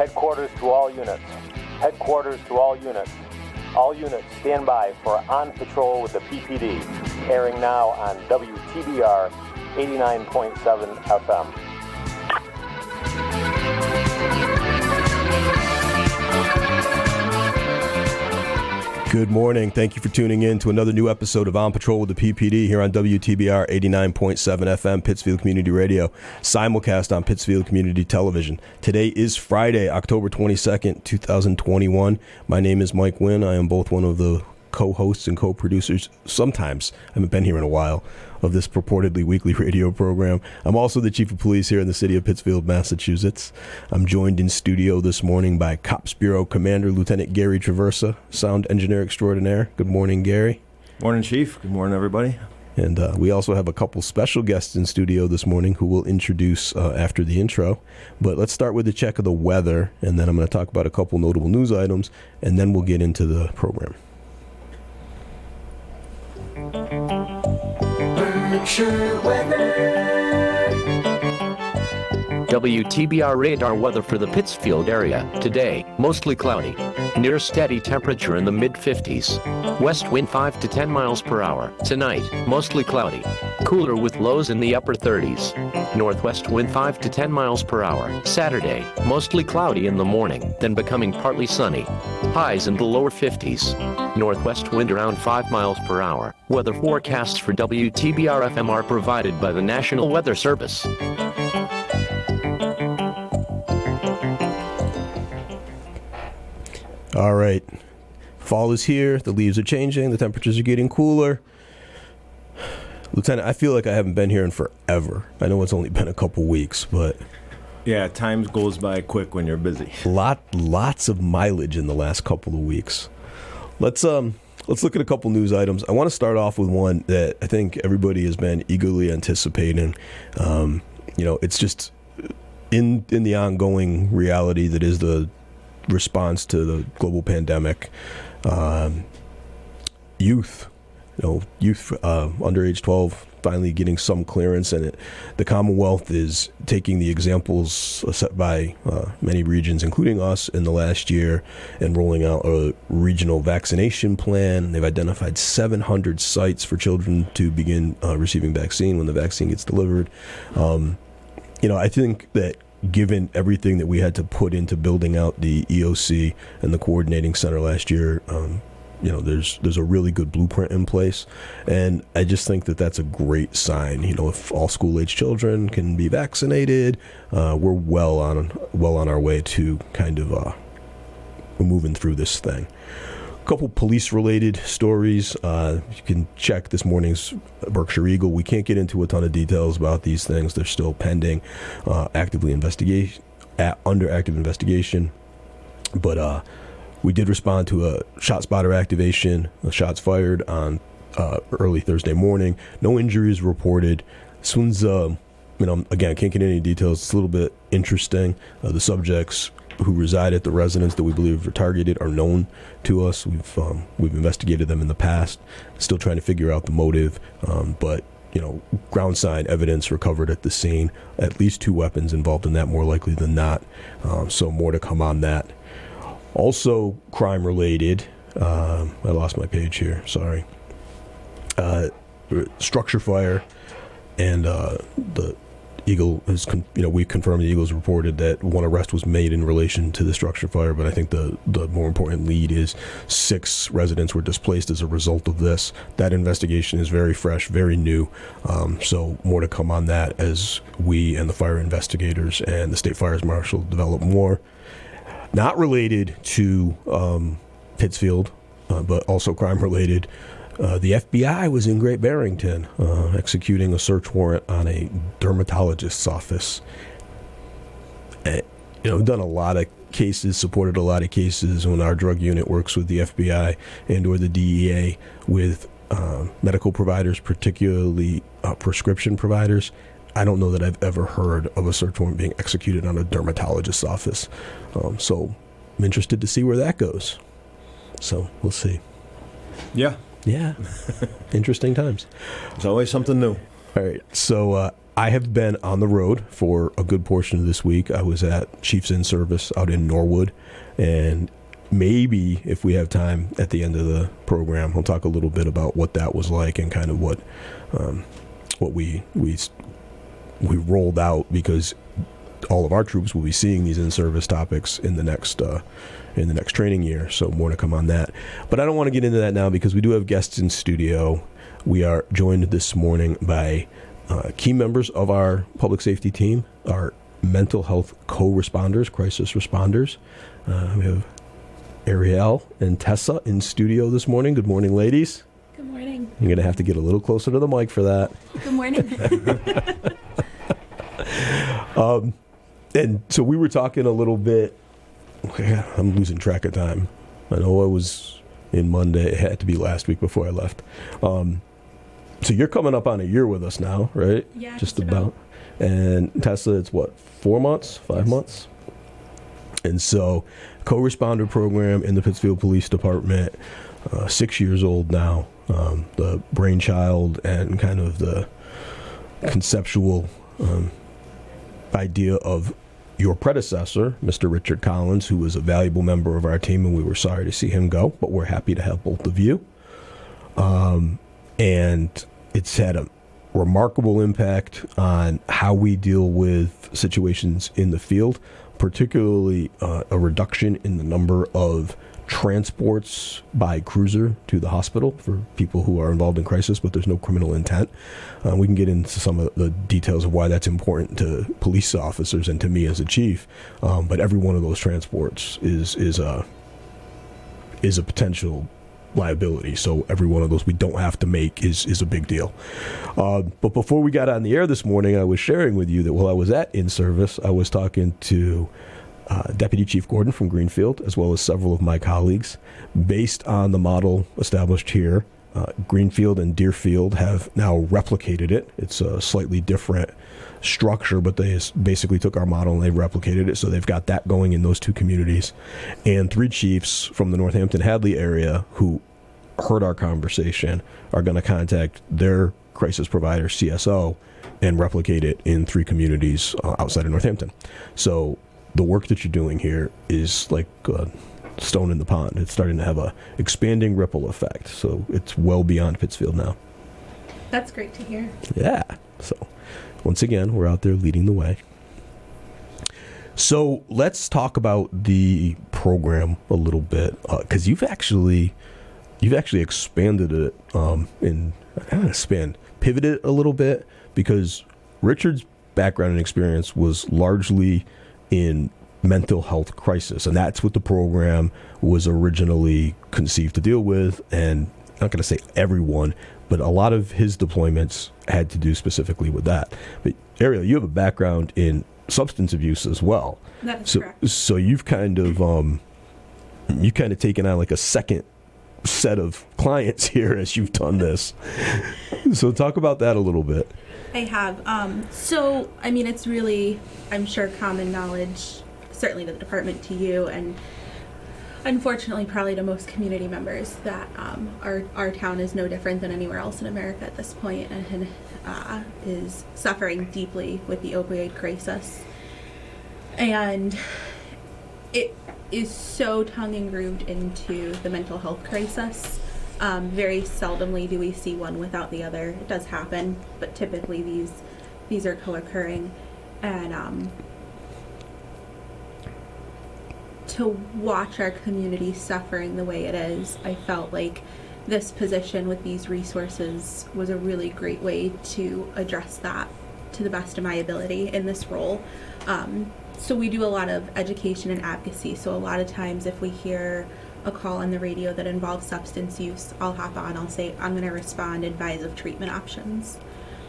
Headquarters to all units. Headquarters to all units. All units stand by for On Patrol with the PPD, airing now on WTBR 89.7 FM. Good morning. Thank you for tuning in to another new episode of On Patrol with the PPD here on WTBR 89.7 FM, Pittsfield Community Radio, simulcast on Pittsfield Community Television. Today is Friday, October 22nd, 2021. My name is Mike Wynn. I am both one of the co-hosts and co-producers, sometimes, I haven't been here in a while, of this purportedly weekly radio program. I'm also the chief of police here in the city of Pittsfield, Massachusetts. I'm joined in studio this morning by Cops Bureau Commander Lieutenant Gary Traversa, sound engineer extraordinaire. Good morning, Gary. Morning, Chief. Good morning, everybody. And we also have a couple special guests in studio this morning who we'll introduce after the intro. But let's start with a check of the weather, and then I'm going to talk about a couple notable news items, and then we'll get into the program. WTBR radar weather for the Pittsfield area. Today, mostly cloudy. Near steady temperature in the mid-50s. West wind 5 to 10 miles per hour. Tonight, mostly cloudy. Cooler with lows in the upper 30s. Northwest wind 5 to 10 miles per hour. Saturday, mostly cloudy in the morning, then becoming partly sunny. Highs in the lower 50s. Northwest wind around 5 miles per hour. Weather forecasts for WTBR FM are provided by the National Weather Service. All right. Fall is here. The leaves are changing. The temperatures are getting cooler. Lieutenant, I feel like I haven't been here in forever. I know it's only been a couple weeks, but... yeah, time goes by quick when you're busy. Lots of mileage in the last couple of weeks. Let's look at a couple news items. I want to start off with one that I think everybody has been eagerly anticipating. You know, it's just in the ongoing reality that is the response to the global pandemic. Youth, under age 12, finally getting some clearance, and the Commonwealth is taking the examples set by many regions, including us, in the last year, and rolling out a regional vaccination plan. They've identified 700 sites for children to begin receiving vaccine when the vaccine gets delivered. You know, I think that given everything that we had to put into building out the EOC and the coordinating center last year, you know, there's a really good blueprint in place, and I just think that that's a great sign. You know, if all school-age children can be vaccinated, we're well on our way to kind of moving through this thing. A couple police-related stories. You can check this morning's Berkshire Eagle. We can't get into a ton of details about these things. They're still pending, under active investigation. But we did respond to a shot spotter activation. The shots fired on early Thursday morning. No injuries reported. This one's, you know, again, I can't get into any details. It's a little bit interesting. The subjects who reside at the residence that we believe are targeted are known to us. We've investigated them in the past. Still trying to figure out the motive, but you know, ground sign evidence recovered at the scene. At least 2 weapons involved in that, more likely than not. So more to come on that. Also crime related. I lost my page here. Sorry. Structure fire, and the Eagle has, you know, we confirmed the Eagle's reported that 1 arrest was made in relation to the structure fire, but I think the more important lead is 6 residents were displaced as a result of this. That investigation is very fresh, very new, so more to come on that as we and the fire investigators and the state fires marshal develop more. Not related to Pittsfield, but also crime related. The FBI was in Great Barrington executing a search warrant on a dermatologist's office. And, you know, done a lot of cases, supported a lot of cases when our drug unit works with the FBI and or the DEA with medical providers, particularly prescription providers. I don't know that I've ever heard of a search warrant being executed on a dermatologist's office. So I'm interested to see where that goes. So we'll see. Yeah. Interesting times. There's always something new. All right. So I have been on the road for a good portion of this week. I was at Chiefs in service out in Norwood, and maybe if we have time at the end of the program, we'll talk a little bit about what that was like and kind of what we rolled out, because all of our troops will be seeing these in-service topics in the next training year. So more to come on that. But I don't want to get into that now because we do have guests in studio. We are joined this morning by key members of our public safety team, our mental health co-responders, crisis responders. We have Arielle and Tessa in studio this morning. Good morning, ladies. Good morning. You're going to have to get a little closer to the mic for that. Good morning. And so we were talking a little bit. I'm losing track of time. I know I was in Monday. It had to be last week before I left. So you're coming up on a year with us now, right? Yeah, just about. And Tessa, it's what, 4 months, 5 months? And so co-responder program in the Pittsfield Police Department, 6 years old now, the brainchild and kind of the conceptual idea of your predecessor, Mr. Richard Collins, who was a valuable member of our team, and we were sorry to see him go, but we're happy to have both of you. And it's had a remarkable impact on how we deal with situations in the field, particularly a reduction in the number of transports by cruiser to the hospital for people who are involved in crisis, but there's no criminal intent. We can get into some of the details of why that's important to police officers and to me as a chief. But every one of those transports is a potential liability. So every one of those we don't have to make is a big deal. But before we got on the air this morning, I was sharing with you that while I was at in-service, I was talking to Deputy Chief Gordon from Greenfield, as well as several of my colleagues, based on the model established here. Greenfield and Deerfield have now replicated it. It's a slightly different structure, but they basically took our model and they replicated it. So they've got that going in those two communities. And three chiefs from the Northampton Hadley area who heard our conversation are going to contact their crisis provider, CSO, and replicate it in three communities outside of Northampton. So the work that you're doing here is like a stone in the pond. It's starting to have a expanding ripple effect. So it's well beyond Pittsfield now. That's great to hear. Yeah. So once again, we're out there leading the way. So let's talk about the program a little bit, because you've actually expanded it pivoted it a little bit, because Richard's background and experience was largely in mental health crisis, and that's what the program was originally conceived to deal with. And I'm not going to say everyone, but a lot of his deployments had to do specifically with that. But Ariel, you have a background in substance abuse as well. That's correct. So you've kind of taken on like a second set of clients here as you've done this. So talk about that a little bit. I have. So, I mean, it's really, I'm sure, common knowledge, certainly to the department, to you, and unfortunately probably to most community members, that our town is no different than anywhere else in America at this point, and is suffering deeply with the opioid crisis. And it is so tongue and grooved into the mental health crisis. Very seldomly do we see one without the other. It does happen, but typically these are co-occurring. And to watch our community suffering the way it is, I felt like this position with these resources was a really great way to address that to the best of my ability in this role. So we do a lot of education and advocacy. So a lot of times if we hear a call on the radio that involves substance use, I'll hop on, I'll say, I'm going to respond, advise of treatment options.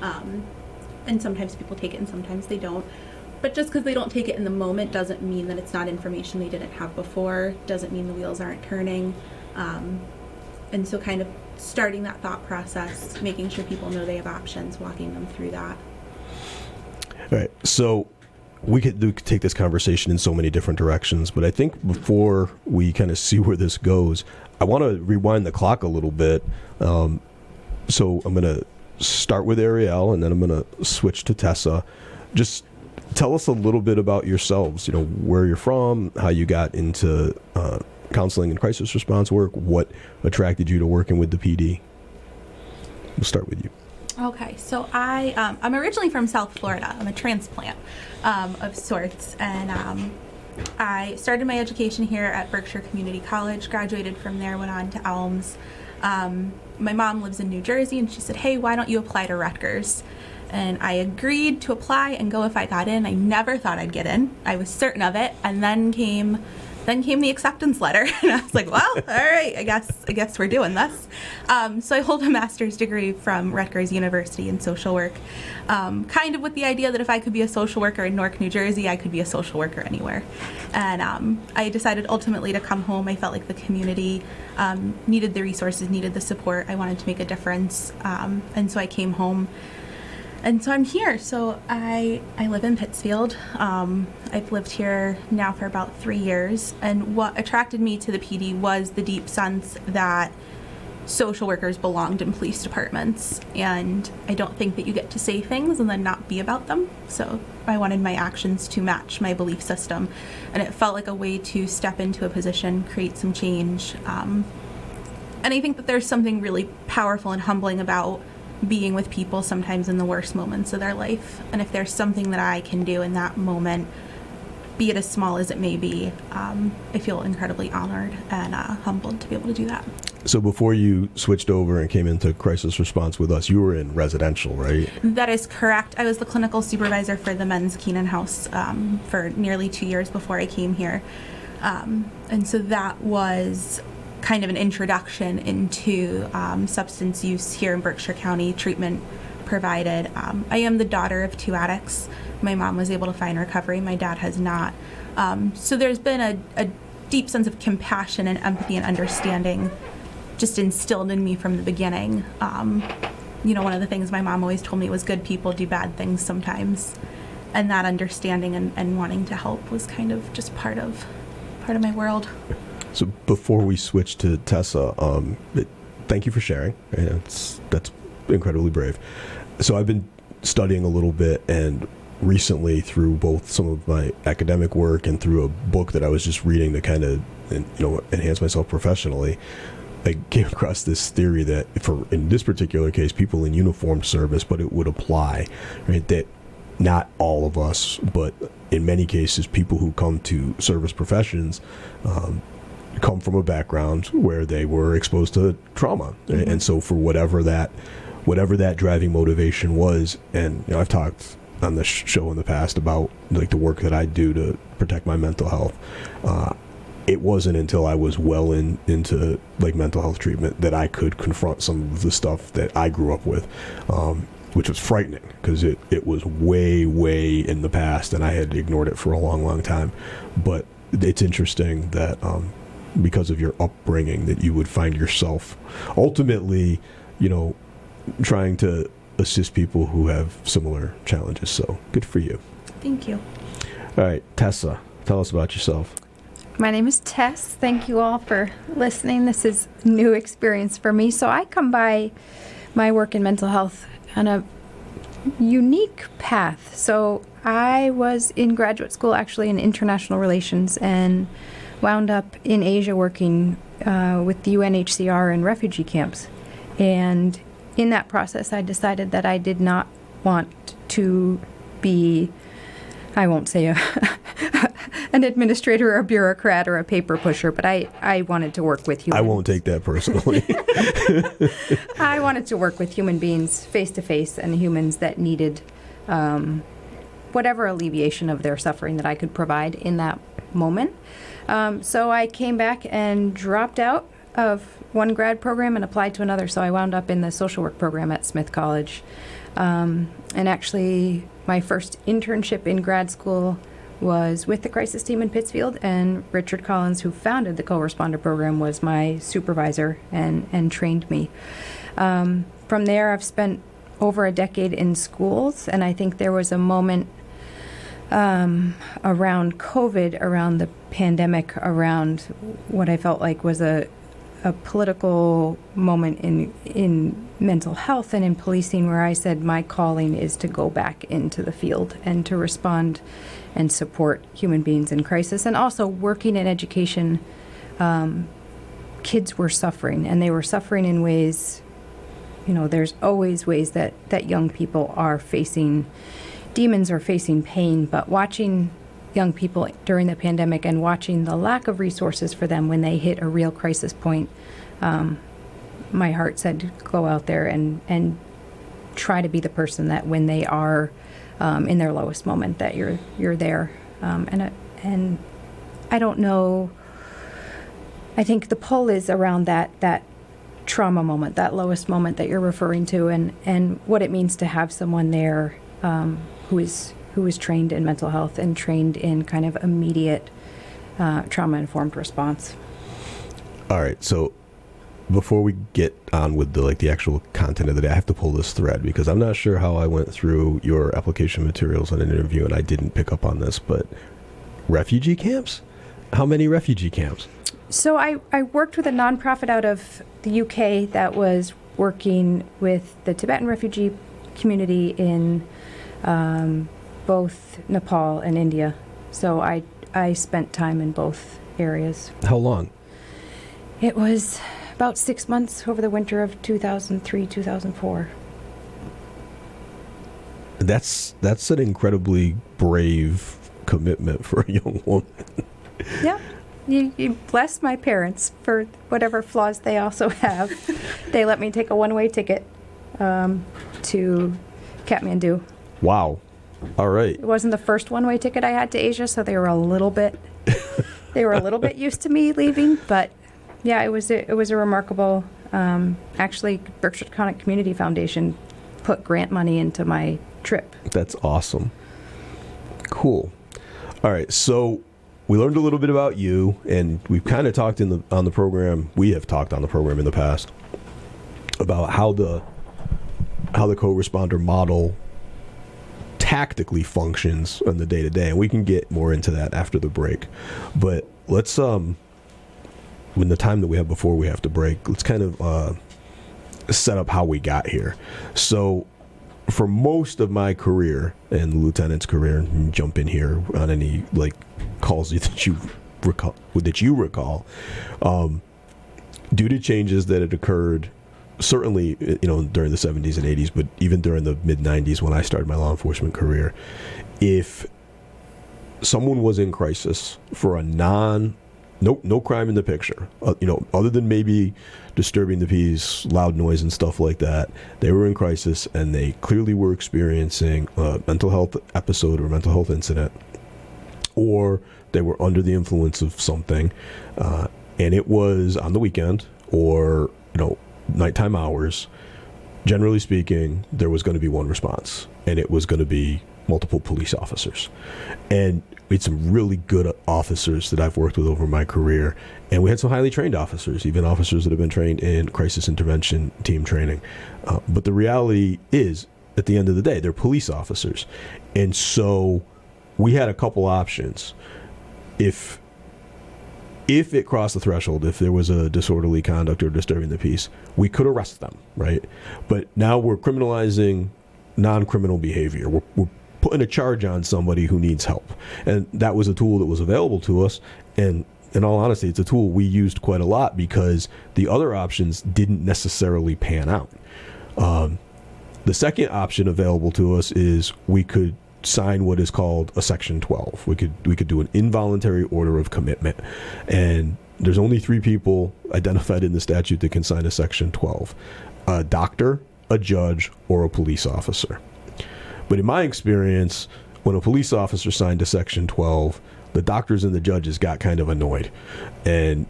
And sometimes people take it and sometimes they don't. But just because they don't take it in the moment doesn't mean that it's not information they didn't have before, doesn't mean the wheels aren't turning. And so kind of starting that thought process, making sure people know they have options, walking them through that. All right. So we could take this conversation in so many different directions, but I think before we kind of see where this goes, I want to rewind the clock a little bit. So I'm going to start with Arielle, and then I'm going to switch to Tessa. Just tell us a little bit about yourselves, you know, where you're from, how you got into counseling and crisis response work, what attracted you to working with the PD. We'll start with you. Okay, so I'm originally from South Florida. I'm a transplant of sorts, and I started my education here at Berkshire Community College, graduated from there, went on to Elms. My mom lives in New Jersey, and she said, hey, why don't you apply to Rutgers? And I agreed to apply and go if I got in. I never thought I'd get in. I was certain of it, and then came the acceptance letter, and I was like, well, all right, I guess we're doing this. So I hold a master's degree from Rutgers University in social work, kind of with the idea that if I could be a social worker in Newark, New Jersey, I could be a social worker anywhere. And I decided ultimately to come home. I felt like the community needed the resources, needed the support. I wanted to make a difference, and so I came home. And so I'm here. So I live in Pittsfield. I've lived here now for about 3 years. And what attracted me to the PD was the deep sense that social workers belonged in police departments. And I don't think that you get to say things and then not be about them. So I wanted my actions to match my belief system. And it felt like a way to step into a position, create some change. And I think that there's something really powerful and humbling about being with people sometimes in the worst moments of their life. And if there's something that I can do in that moment, be it as small as it may be, I feel incredibly honored and humbled to be able to do that. So before you switched over and came into crisis response with us, you were in residential, right? That is correct. I was the clinical supervisor for the men's Keenan House for nearly 2 years before I came here. And so that was kind of an introduction into substance use here in Berkshire County, treatment provided. I am the daughter of two addicts. My mom was able to find recovery. My dad has not. So there's been a deep sense of compassion and empathy and understanding just instilled in me from the beginning. You know, one of the things my mom always told me was good people do bad things sometimes. And that understanding and wanting to help was kind of just part of my world. So before we switch to Tessa, thank you for sharing. That's incredibly brave. So I've been studying a little bit, and recently through both some of my academic work and through a book that I was just reading to kind of, enhance myself professionally, I came across this theory that in this particular case, people in uniformed service, but it would apply, right? That not all of us, but in many cases, people who come to service professions, come from a background where they were exposed to trauma. Mm-hmm. And so for whatever that driving motivation was, and I've talked on this show in the past about like the work that I do to protect my mental health. It wasn't until I was well into like mental health treatment that I could confront some of the stuff that I grew up with, which was frightening because it was way, way in the past and I had ignored it for a long, long time. But it's interesting that, because of your upbringing, that you would find yourself ultimately, trying to assist people who have similar challenges. So good for you. Thank you. All right, Tessa, tell us about yourself. My name is Tess. Thank you all for listening. This is a new experience for me. So I come by my work in mental health on a unique path. So I was in graduate school, actually, in international relations, and wound up in Asia working with the UNHCR in refugee camps. And in that process, I decided that I did not want to be, I won't say an administrator or a bureaucrat or a paper pusher, but I wanted to work with humans. I won't take that personally. I wanted to work with human beings face-to-face and humans that needed whatever alleviation of their suffering that I could provide in that moment. So I came back and dropped out of one grad program and applied to another. So I wound up in the social work program at Smith College. And actually, my first internship in grad school was with the crisis team in Pittsfield. And Richard Collins, who founded the co-responder program, was my supervisor and trained me. From there, I've spent over a decade in schools. And I think there was a moment around COVID, around the pandemic, around what I felt like was a a political moment in mental health and in policing where I said my calling is to go back into the field and to respond and support human beings in crisis. And also working in education, kids were suffering, and they were suffering in ways, you know, there's always ways that young people are facing demons or facing pain, but watching young people during the pandemic and watching the lack of resources for them when they hit a real crisis point, my heart said go out there and try to be the person that when they are in their lowest moment that you're there. And I don't know, I think the poll is around that trauma moment, that lowest moment that you're referring to, and what it means to have someone there who is trained in mental health and trained in kind of immediate trauma-informed response. All right, so before we get on with the actual content of the day, I have to pull this thread because I'm not sure how I went through your application materials on an interview and I didn't pick up on this, but refugee camps? How many refugee camps? So I worked with a nonprofit out of the UK that was working with the Tibetan refugee community in both Nepal and India. So I spent time in both areas. How long? It was about 6 months over the winter of 2003, 2004. That's an incredibly brave commitment for a young woman. Yeah. You bless my parents for whatever flaws they also have. They let me take a one-way ticket to Kathmandu. Wow. All right. It wasn't the first one-way ticket I had to Asia, so they were a little bit used to me leaving. But yeah, it was a remarkable. Actually, Berkshire Community Foundation put grant money into my trip. That's awesome. Cool. All right. So we learned a little bit about you, and we've kind of talked on the program in the past about how the co-responder model tactically functions on the day-to-day, and we can get more into that after the break. But let's, in the time that we have before we have to break, let's kind of set up how we got here. So for most of my career and the lieutenant's career, and jump in here on any calls that you recall, due to changes that had occurred, certainly, during the 70s and 80s, but even during the mid-90s when I started my law enforcement career, if someone was in crisis for a no crime in the picture, other than maybe disturbing the peace, loud noise and stuff like that, they were in crisis and they clearly were experiencing a mental health episode or mental health incident, or they were under the influence of something, and it was on the weekend or, nighttime hours, generally speaking, there was going to be one response, and it was going to be multiple police officers. And we had some really good officers that I've worked with over my career, and we had some highly trained officers, even officers that have been trained in crisis intervention team training. But the reality is, at the end of the day, they're police officers. And so we had a couple options. If it crossed the threshold, if there was a disorderly conduct or disturbing the peace, we could arrest them, right? But now we're criminalizing non-criminal behavior. We're putting a charge on somebody who needs help. And that was a tool that was available to us. And in all honesty, it's a tool we used quite a lot because the other options didn't necessarily pan out. The second option available to us is we could sign what is called a Section 12. We could do an involuntary order of commitment, and there's only three people identified in the statute that can sign a Section 12: a doctor, a judge, or a police officer. But in my experience, when a police officer signed a Section 12, the doctors and the judges got kind of annoyed, and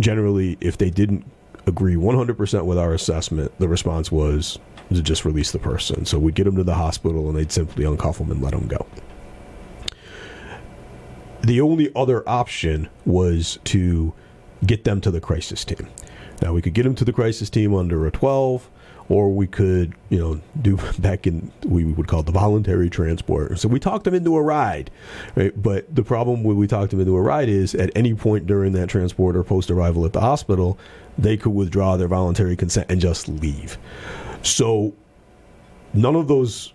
generally, if they didn't agree 100% with our assessment, the response was to just release the person. So we'd get them to the hospital and they'd simply uncuff them and let them go. The only other option was to get them to the crisis team. Now we could get them to the crisis team under a 12, or we could, you know, do back in, we would call it the voluntary transport. So we talked them into a ride, right? But the problem when we talked them into a ride is at any point during that transport or post-arrival at the hospital, they could withdraw their voluntary consent and just leave. So none of those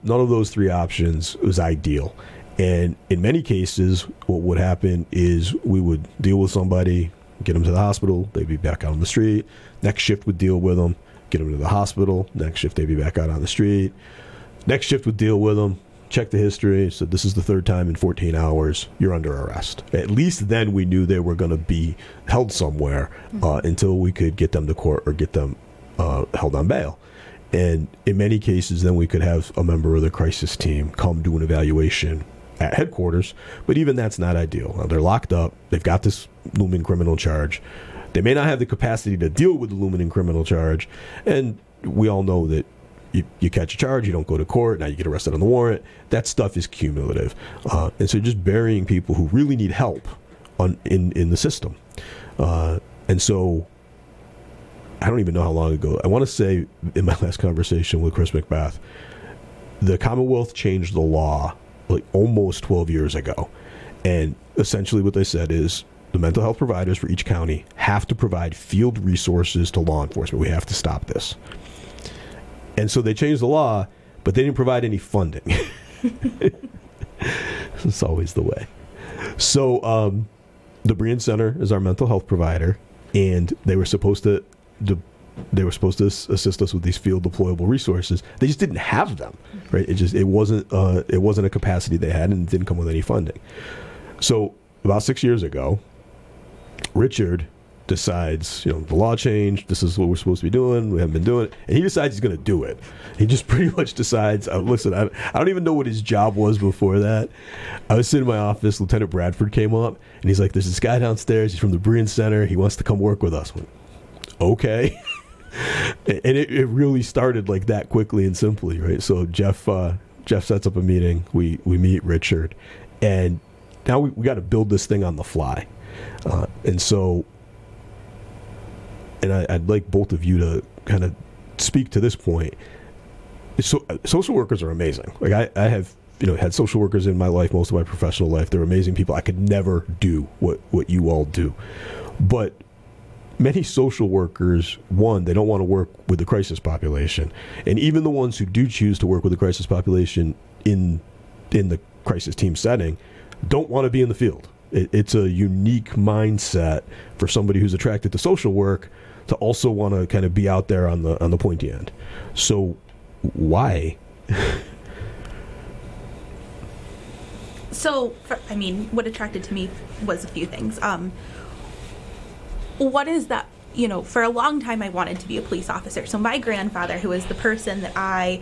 three options was ideal. And in many cases, what would happen is we would deal with somebody, get them to the hospital, they'd be back out on the street. Next shift would deal with them, get them to the hospital. Next shift, they'd be back out on the street. Next shift would deal with them, check the history. So this is the third time in 14 hours, you're under arrest. At least then we knew they were going to be held somewhere until we could get them to court or get them held on bail. And in many cases, then we could have a member of the crisis team come do an evaluation at headquarters, but even that's not ideal. Now, they're locked up. They've got this looming criminal charge. They may not have the capacity to deal with the looming criminal charge, and we all know that you catch a charge, you don't go to court, now you get arrested on the warrant. That stuff is cumulative. And so just burying people who really need help in the system. And so I don't even know how long ago. I want to say in my last conversation with Chris McBath, the Commonwealth changed the law like almost 12 years ago. And essentially what they said is the mental health providers for each county have to provide field resources to law enforcement. We have to stop this. And so they changed the law, but they didn't provide any funding. It's always the way. So the Brean Center is our mental health provider, and they were supposed to assist us with these field deployable resources. They just didn't have them, right? It wasn't a capacity they had, and it didn't come with any funding. So about 6 years ago, Richard decides, you know, the law changed. This is what we're supposed to be doing. We haven't been doing it, and he decides he's going to do it. He just pretty much decides. Listen, I don't even know what his job was before that. I was sitting in my office. Lieutenant Bradford came up, and he's like, "There's this guy downstairs. He's from the Brean Center. He wants to come work with us." I went, okay. And it really started like that quickly and simply, right? So Jeff sets up a meeting. We meet Richard, and now we got to build this thing on the fly. And I'd like both of you to kind of speak to this point. So social workers are amazing. Like I have, you know, had social workers in my life, most of my professional life. They're amazing people. I could never do what you all do, but many social workers, one, they don't want to work with the crisis population. And even the ones who do choose to work with the crisis population in the crisis team setting don't want to be in the field. It's a unique mindset for somebody who's attracted to social work to also want to kind of be out there on the pointy end. So why? What attracted to me was a few things. What is that, you know, for a long time I wanted to be a police officer. So my grandfather, who is the person that I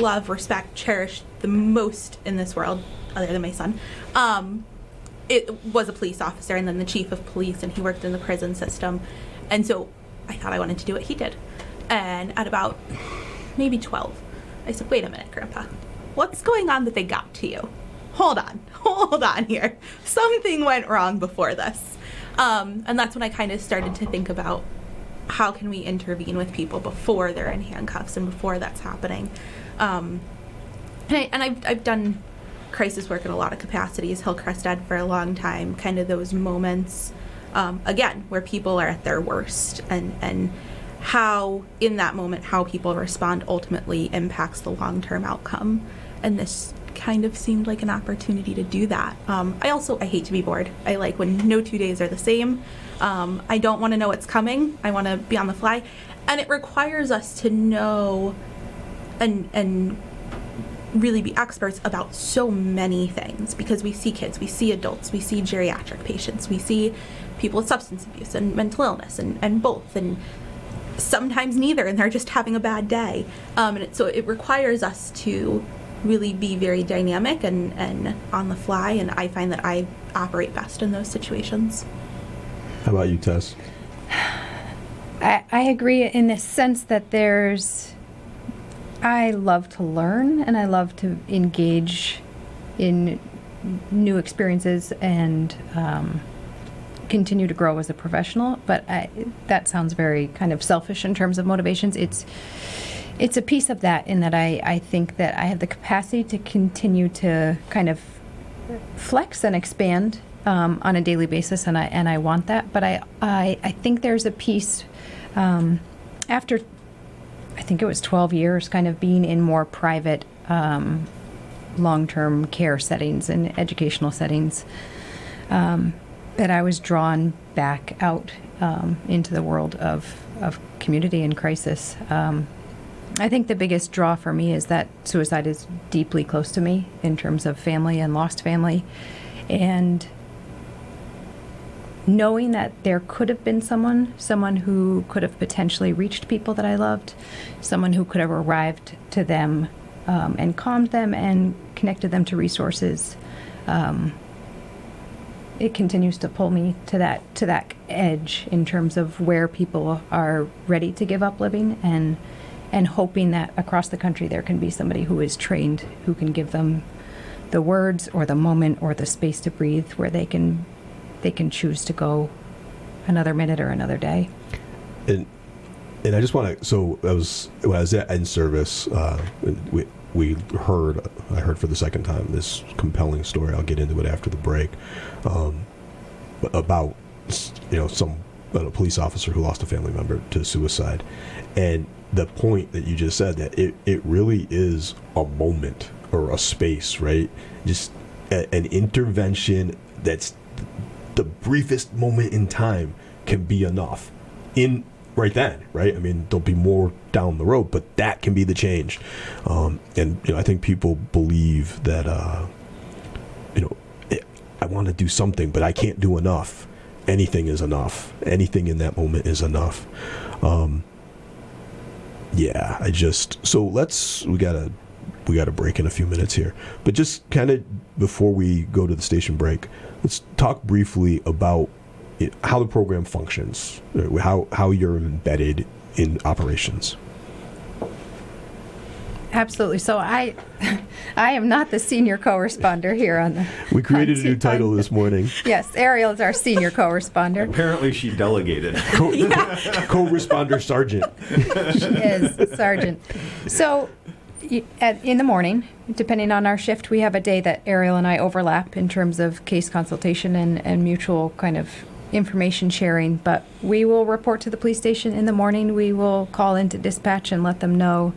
love, respect, cherish the most in this world, other than my son, it was a police officer and then the chief of police, and he worked in the prison system. And so I thought I wanted to do what he did. And at about maybe 12, I said, wait a minute, Grandpa, what's going on that they got to you? Hold on here. Something went wrong before this. And that's when I kind of started to think about how can we intervene with people before they're in handcuffs and before that's happening. And I've done crisis work in a lot of capacities, Hillcrest Ed for a long time, kind of those moments, again, where people are at their worst, and how in that moment, how people respond ultimately impacts the long-term outcome. And this kind of seemed like an opportunity to do that. I hate to be bored. I like when no 2 days are the same. I don't want to know what's coming. I want to be on the fly. And it requires us to know and really be experts about so many things, because we see kids, we see adults, we see geriatric patients, we see people with substance abuse and mental illness and both, and sometimes neither, and they're just having a bad day. So it requires us to really be very dynamic and on the fly, and I find that I operate best in those situations. How about you, Tess? I agree in the sense that I love to learn and I love to engage in new experiences and continue to grow as a professional, but that sounds very kind of selfish in terms of motivations. It's It's a piece of that, in that I think that I have the capacity to continue to kind of flex and expand on a daily basis, and I want that. But I think there's a piece after, I think it was 12 years, kind of being in more private long-term care settings and educational settings, that I was drawn back out into the world of community and crisis. I think the biggest draw for me is that suicide is deeply close to me in terms of family and lost family. And knowing that there could have been someone who could have potentially reached people that I loved, someone who could have arrived to them and calmed them and connected them to resources, it continues to pull me to that edge in terms of where people are ready to give up living, and hoping that across the country there can be somebody who is trained, who can give them the words or the moment or the space to breathe, where they can choose to go another minute or another day. And I just want to, so I was, when I was in service, I heard for the second time this compelling story, I'll get into it after the break, about, a police officer who lost a family member to suicide. And the point that you just said, that it really is a moment or a space, right? Just an intervention that's the briefest moment in time can be enough in right then, right? I mean, there'll be more down the road, but that can be the change. I think people believe that, I want to do something, but I can't do enough. Anything is enough. Anything in that moment is enough. We got a break in a few minutes here, but just kind of before we go to the station break, let's talk briefly about how the program functions, how you're embedded in operations. Absolutely. So I am not the senior co-responder here on the. We created a new title this morning. Yes, Arielle is our senior co-responder. Apparently, she delegated. Co-responder sergeant. She is sergeant. So, in the morning, depending on our shift, we have a day that Arielle and I overlap in terms of case consultation and mutual kind of information sharing. But we will report to the police station in the morning. We will call into dispatch and let them know.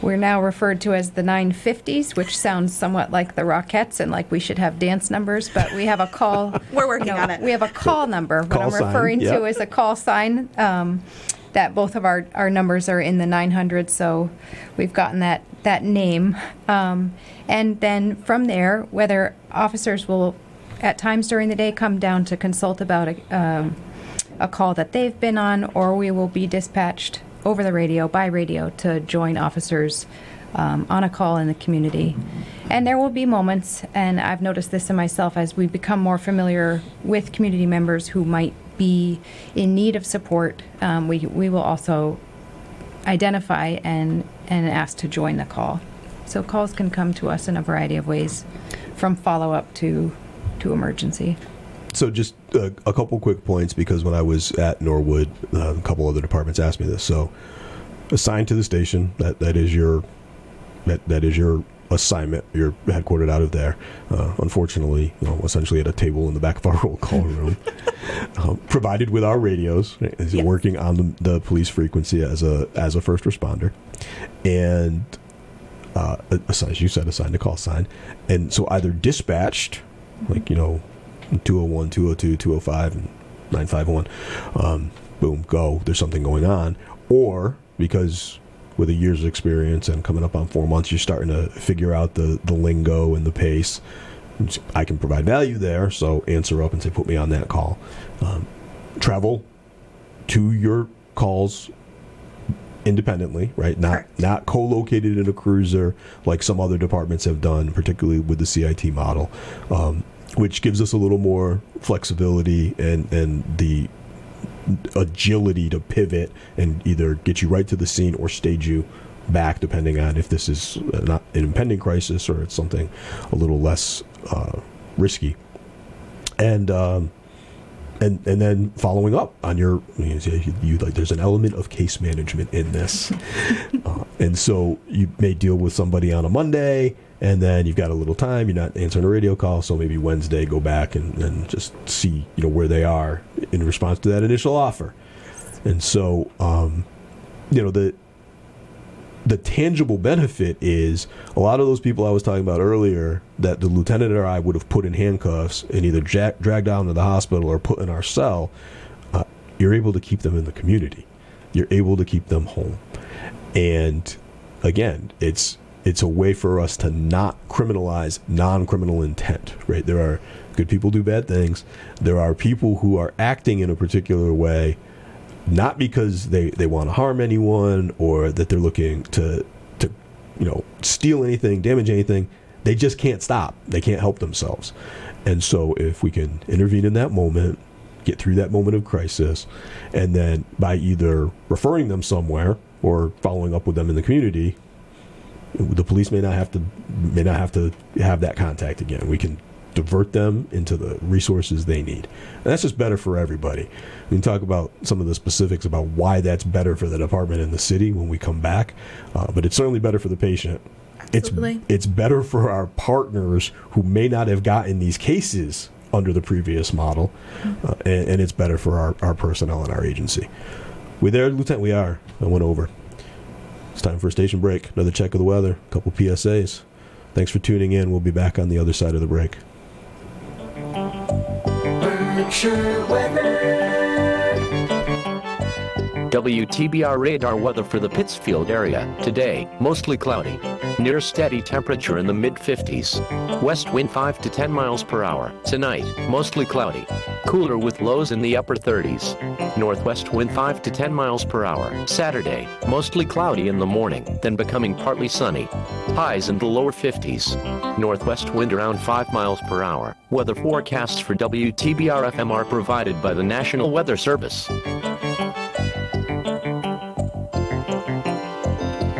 We're now referred to as the 950s, which sounds somewhat like the Rockettes and like we should have dance numbers, but we have a call. We're working on it. We have a call number. What I'm referring to is a call sign. That both of our numbers are in the 900, so we've gotten that name. And then from there, whether officers will, at times during the day, come down to consult about a call that they've been on, or we will be dispatched over the radio, by radio, to join officers on a call in the community. And there will be moments, and I've noticed this in myself, as we become more familiar with community members who might be in need of support, we will also identify and ask to join the call. So calls can come to us in a variety of ways, from follow-up to emergency. So just a couple quick points, because when I was at Norwood, a couple other departments asked me this. So assigned to the station, that is your assignment, you're headquartered out of there. Unfortunately, essentially at a table in the back of our roll call room, provided with our radios, right, yes. Working on the police frequency as a first responder, and as you said, assigned a call sign, and so either dispatched, 201, 202, 205, and 951, boom, go. There's something going on, or because, with a year's experience and coming up on 4 months, you're starting to figure out the lingo and the pace. I can provide value there, so answer up and say, put me on that call. Travel to your calls independently, right? Not co-located in a cruiser like some other departments have done, particularly with the CIT model, which gives us a little more flexibility and the agility to pivot and either get you right to the scene or stage you back, depending on if this is not an impending crisis or it's something a little less risky. And then following up on there's an element of case management in this. And so you may deal with somebody on a Monday, and then you've got a little time. You're not answering a radio call, so maybe Wednesday go back and just see, you know, where they are in response to that initial offer. And so, you know, the tangible benefit is a lot of those people I was talking about earlier that the lieutenant or I would have put in handcuffs and either dragged down to the hospital or put in our cell, you're able to keep them in the community. You're able to keep them home. And again, it's a way for us to not criminalize non-criminal intent, right? There are good people do bad things. There are people who are acting in a particular way, not because they want to harm anyone or that they're looking to, you know, steal anything, damage anything. They just can't stop. They can't help themselves. And so if we can intervene in that moment, get through that moment of crisis, and then by either referring them somewhere or following up with them in the community, the police may not have to have that contact again. We can divert them into the resources they need. And that's just better for everybody. We can talk about some of the specifics about why that's better for the department and the city when we come back, but it's certainly better for the patient. Absolutely. It's better for our partners who may not have gotten these cases under the previous model, and it's better for our personnel and our agency. We there, Lieutenant? We are. I went over. It's time for a station break. Another check of the weather. A couple PSAs. Thanks for tuning in. We'll be back on the other side of the break. Berkshire weather. WTBR radar weather for the Pittsfield area. Today, mostly cloudy. Near steady temperature in the mid-50s. West wind 5 to 10 miles per hour. Tonight, mostly cloudy. Cooler with lows in the upper 30s. Northwest wind 5 to 10 miles per hour. Saturday, mostly cloudy in the morning, then becoming partly sunny. Highs in the lower 50s. Northwest wind around 5 miles per hour. Weather forecasts for WTBR FM are provided by the National Weather Service.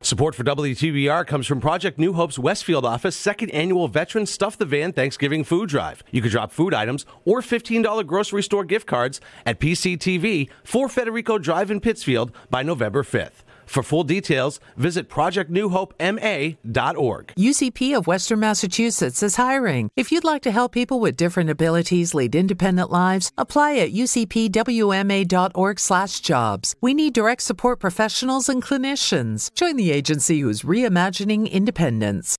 Support for WTBR comes from Project New Hope's Westfield office, second annual Veteran Stuff the Van Thanksgiving Food Drive. You can drop food items or $15 grocery store gift cards at PCTV for Federico Drive in Pittsfield by November 5th. For full details, visit projectnewhopema.org. UCP of Western Massachusetts is hiring. If you'd like to help people with different abilities lead independent lives, apply at ucpwma.org/jobs. We need direct support professionals and clinicians. Join the agency who's reimagining independence.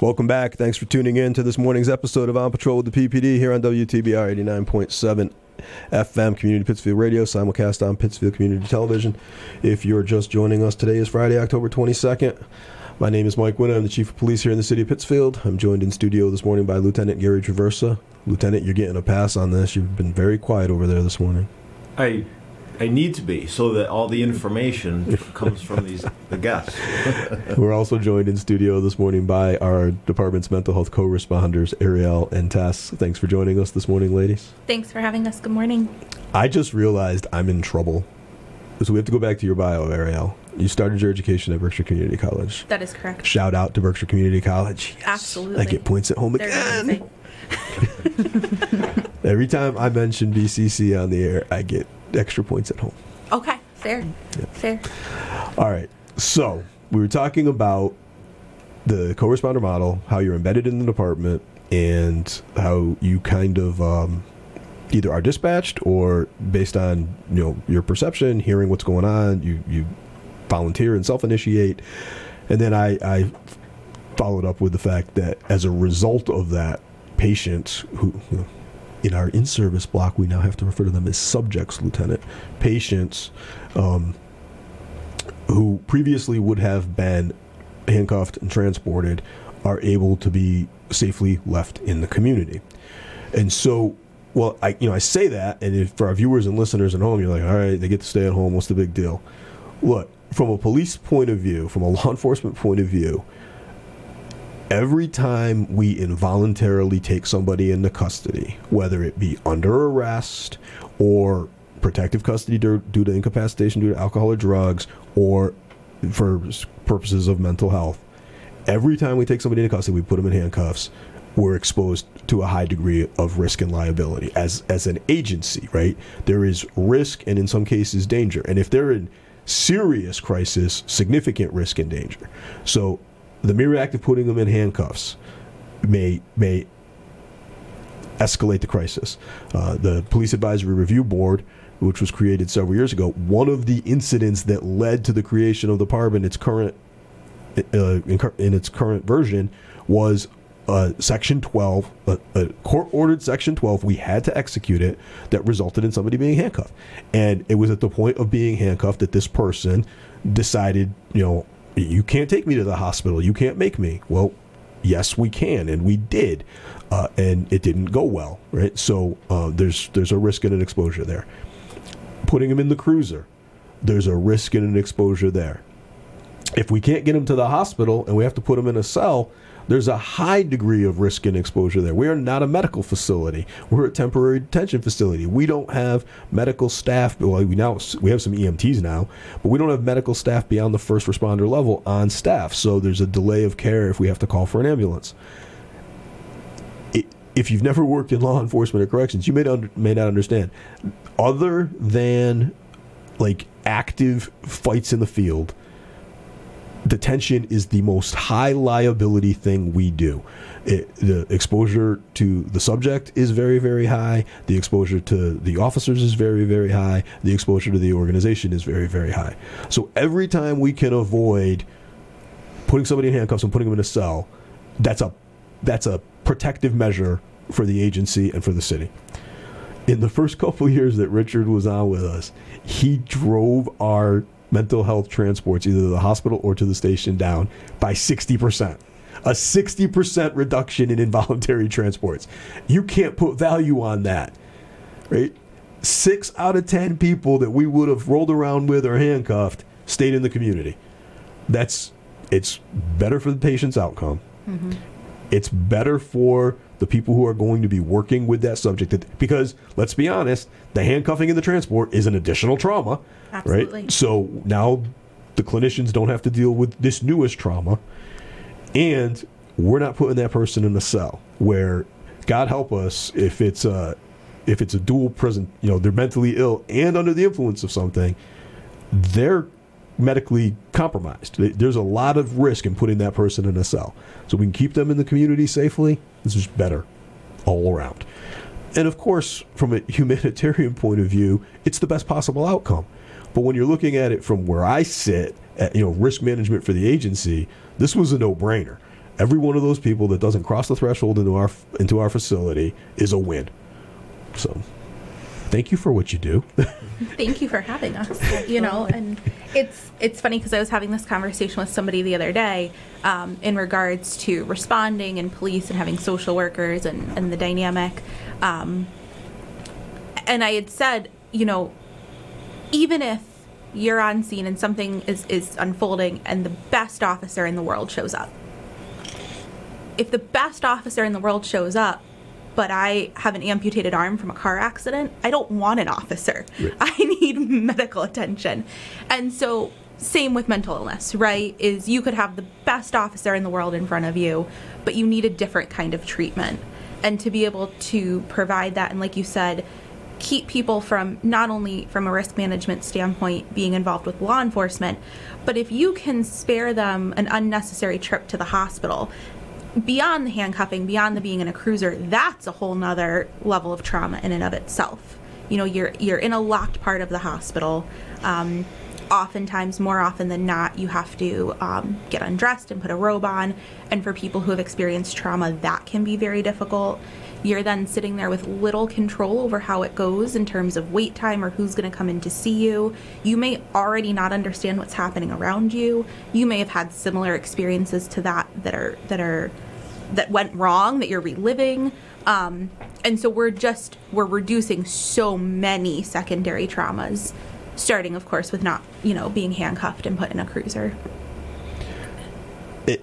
Welcome back. Thanks for tuning in to this morning's episode of On Patrol with the PPD here on WTBR 89.7 FM Community Pittsfield Radio, simulcast on Pittsfield Community Television. If you're just joining us, today is Friday, October 22nd. My name is Mike Wynn. I'm the Chief of Police here in the City of Pittsfield. I'm joined in studio this morning by Lieutenant Gary Traversa. Lieutenant, you're getting a pass on this. You've been very quiet over there this morning. I need to be, so that all the information comes from the guests. We're also joined in studio this morning by our department's mental health co-responders, Arielle and Tess. Thanks for joining us this morning, ladies. Thanks for having us. Good morning. I just realized I'm in trouble. So we have to go back to your bio, Arielle. You started your education at Berkshire Community College. That is correct. Shout out to Berkshire Community College. Yes. Absolutely. I get points at home again. Every time I mention BCC on the air, I get extra points at home. Okay, fair. Yeah. Fair. All right, so we were talking about the co-responder model, how you're embedded in the department, and how you kind of either are dispatched or based on, you know, your perception, hearing what's going on, you volunteer and self-initiate. And then I followed up with the fact that as a result of that, patients who, in our in-service block, we now have to refer to them as subjects, Lieutenant, patients who previously would have been handcuffed and transported are able to be safely left in the community. And so, well, I say that, and if for our viewers and listeners at home, you're like, all right, they get to stay at home. What's the big deal? Look, from a police point of view, from a law enforcement point of view, every time we involuntarily take somebody into custody, whether it be under arrest or protective custody due to incapacitation, due to alcohol or drugs, or for purposes of mental health, every time we take somebody into custody, we put them in handcuffs, we're exposed to a high degree of risk and liability as an agency, right? There is risk and in some cases danger. And if they're in serious crisis, significant risk and danger. So the mere act of putting them in handcuffs may escalate the crisis. The Police Advisory Review Board, which was created several years ago, one of the incidents that led to the creation of the PARB in its current version was Section 12, a court-ordered Section 12. We had to execute it that resulted in somebody being handcuffed. And it was at the point of being handcuffed that this person decided, you can't take me to the hospital. You can't make me. Well, yes, we can, and we did, and it didn't go well, right? So there's a risk and an exposure there. Putting him in the cruiser, there's a risk and an exposure there. If we can't get him to the hospital and we have to put him in a cell, there's a high degree of risk and exposure there. We are not a medical facility. We're a temporary detention facility. We don't have medical staff. Well, we have some EMTs now, but we don't have medical staff beyond the first responder level on staff. So there's a delay of care if we have to call for an ambulance. If you've never worked in law enforcement or corrections, you may not understand. Other than like active fights in the field, detention is the most high liability thing we do. The exposure to the subject is very, very high. The exposure to the officers is very, very high. The exposure to the organization is very, very high. So every time we can avoid putting somebody in handcuffs and putting them in a cell, that's a protective measure for the agency and for the city. In the first couple of years that Richard was on with us, he drove our mental health transports either to the hospital or to the station down by 60%. A 60% reduction in involuntary transports. You can't put value on that, right? 6 out of 10 people that we would have rolled around with or handcuffed stayed in the community. It's better for the patient's outcome. Mm-hmm. It's better for the people who are going to be working with that subject, because let's be honest, the handcuffing and the transport is an additional trauma. Absolutely. Right? So now the clinicians don't have to deal with this newest trauma, and we're not putting that person in a cell where, God help us, if it's a dual prison, they're mentally ill and under the influence of something, they're medically compromised. There's a lot of risk in putting that person in a cell. So we can keep them in the community safely. This is better all around. And of course, from a humanitarian point of view, it's the best possible outcome. But when you're looking at it from where I sit, at, risk management for the agency, this was a no-brainer. Every one of those people that doesn't cross the threshold into our facility is a win. So thank you for what you do. Thank you for having us. And it's funny because I was having this conversation with somebody the other day in regards to responding and police and having social workers and the dynamic. And I had said, even if you're on scene and something is unfolding and the best officer in the world shows up, if the best officer in the world shows up, but I have an amputated arm from a car accident, I don't want an officer. Right. I need medical attention. And so same with mental illness, right? Is you could have the best officer in the world in front of you, but you need a different kind of treatment. And to be able to provide that, and like you said, keep people from, not only from a risk management standpoint, being involved with law enforcement, but if you can spare them an unnecessary trip to the hospital, beyond the handcuffing, beyond the being in a cruiser, that's a whole nother level of trauma in and of itself. You're in a locked part of the hospital. oftentimes, more often than not, you have to get undressed and put a robe on. And for people who have experienced trauma, that can be very difficult. You're then sitting there with little control over how it goes in terms of wait time or who's going to come in to see you. You may already not understand what's happening around you. You may have had similar experiences to that went wrong, that you're reliving. And so we're reducing so many secondary traumas, starting, of course, with not, being handcuffed and put in a cruiser. We're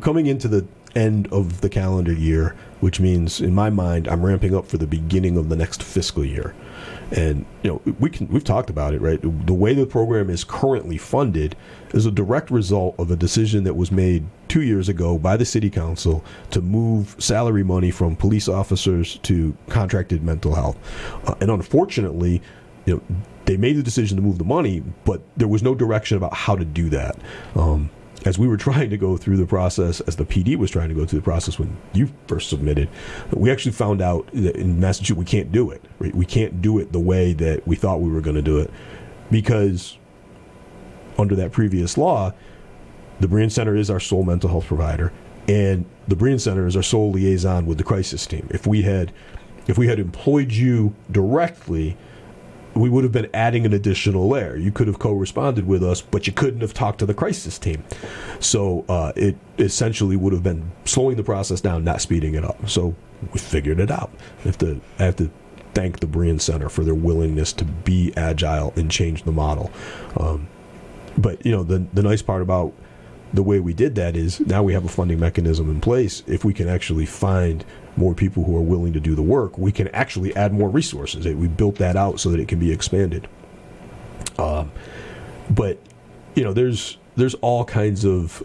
coming into the end of the calendar year, which means in my mind I'm ramping up for the beginning of the next fiscal year. And we've talked about it, right? The way the program is currently funded is a direct result of a decision that was made 2 years ago by the city council to move salary money from police officers to contracted mental health. And unfortunately, they made the decision to move the money, but there was no direction about how to do that. As we were trying to go through the process, as the PD was trying to go through the process when you first submitted, we actually found out that in Massachusetts we can't do it. Right? We can't do it the way that we thought we were going to do it, because under that previous law, the Brean Center is our sole mental health provider, and the Brean Center is our sole liaison with the crisis team. If we had employed you directly, we would have been adding an additional layer. You could have co-responded with us, but you couldn't have talked to the crisis team. So it essentially would have been slowing the process down, not speeding it up. So we figured it out. I have to thank the Brien Center for their willingness to be agile and change the model. But the nice part about the way we did that is now we have a funding mechanism in place. If we can actually find more people who are willing to do the work, we can actually add more resources. We built that out so that it can be expanded. There's all kinds of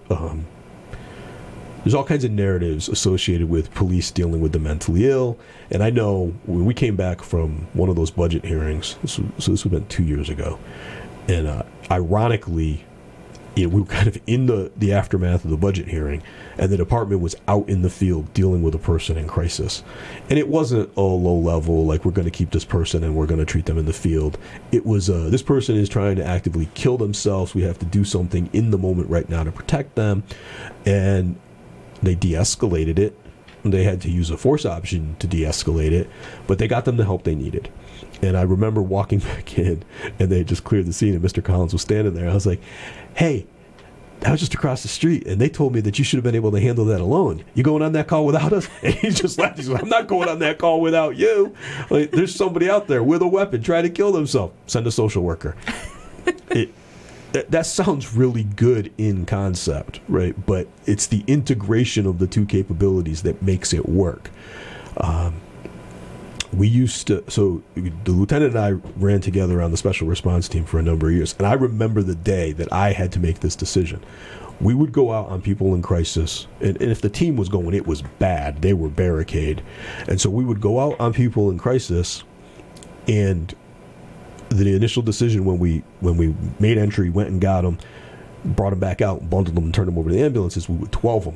narratives associated with police dealing with the mentally ill. And I know when we came back from one of those budget hearings, this would have been 2 years ago, and ironically, we were kind of in the aftermath of the budget hearing, and the department was out in the field dealing with a person in crisis. And it wasn't a low level, like we're going to keep this person and we're going to treat them in the field. It was, this person is trying to actively kill themselves. We have to do something in the moment right now to protect them. And they de-escalated it. They had to use a force option to de-escalate it, but they got them the help they needed. And I remember walking back in, and they just cleared the scene, and Mr. Collins was standing there. I was like, hey, I was just across the street, and they told me that you should have been able to handle that alone. You going on that call without us? And he just laughed. He's like, I'm not going on that call without you. Like, there's somebody out there with a weapon trying to kill themselves. Send a social worker. That sounds really good in concept, right? But it's the integration of the two capabilities that makes it work. The lieutenant and I ran together on the special response team for a number of years, and I remember the day that I had to make this decision. We would go out on people in crisis, and if the team was going, it was bad. They were barricade. And so we would go out on people in crisis, and the initial decision when we made entry, went and got them, brought them back out, bundled them, and turned them over to the ambulances, we would 12 them.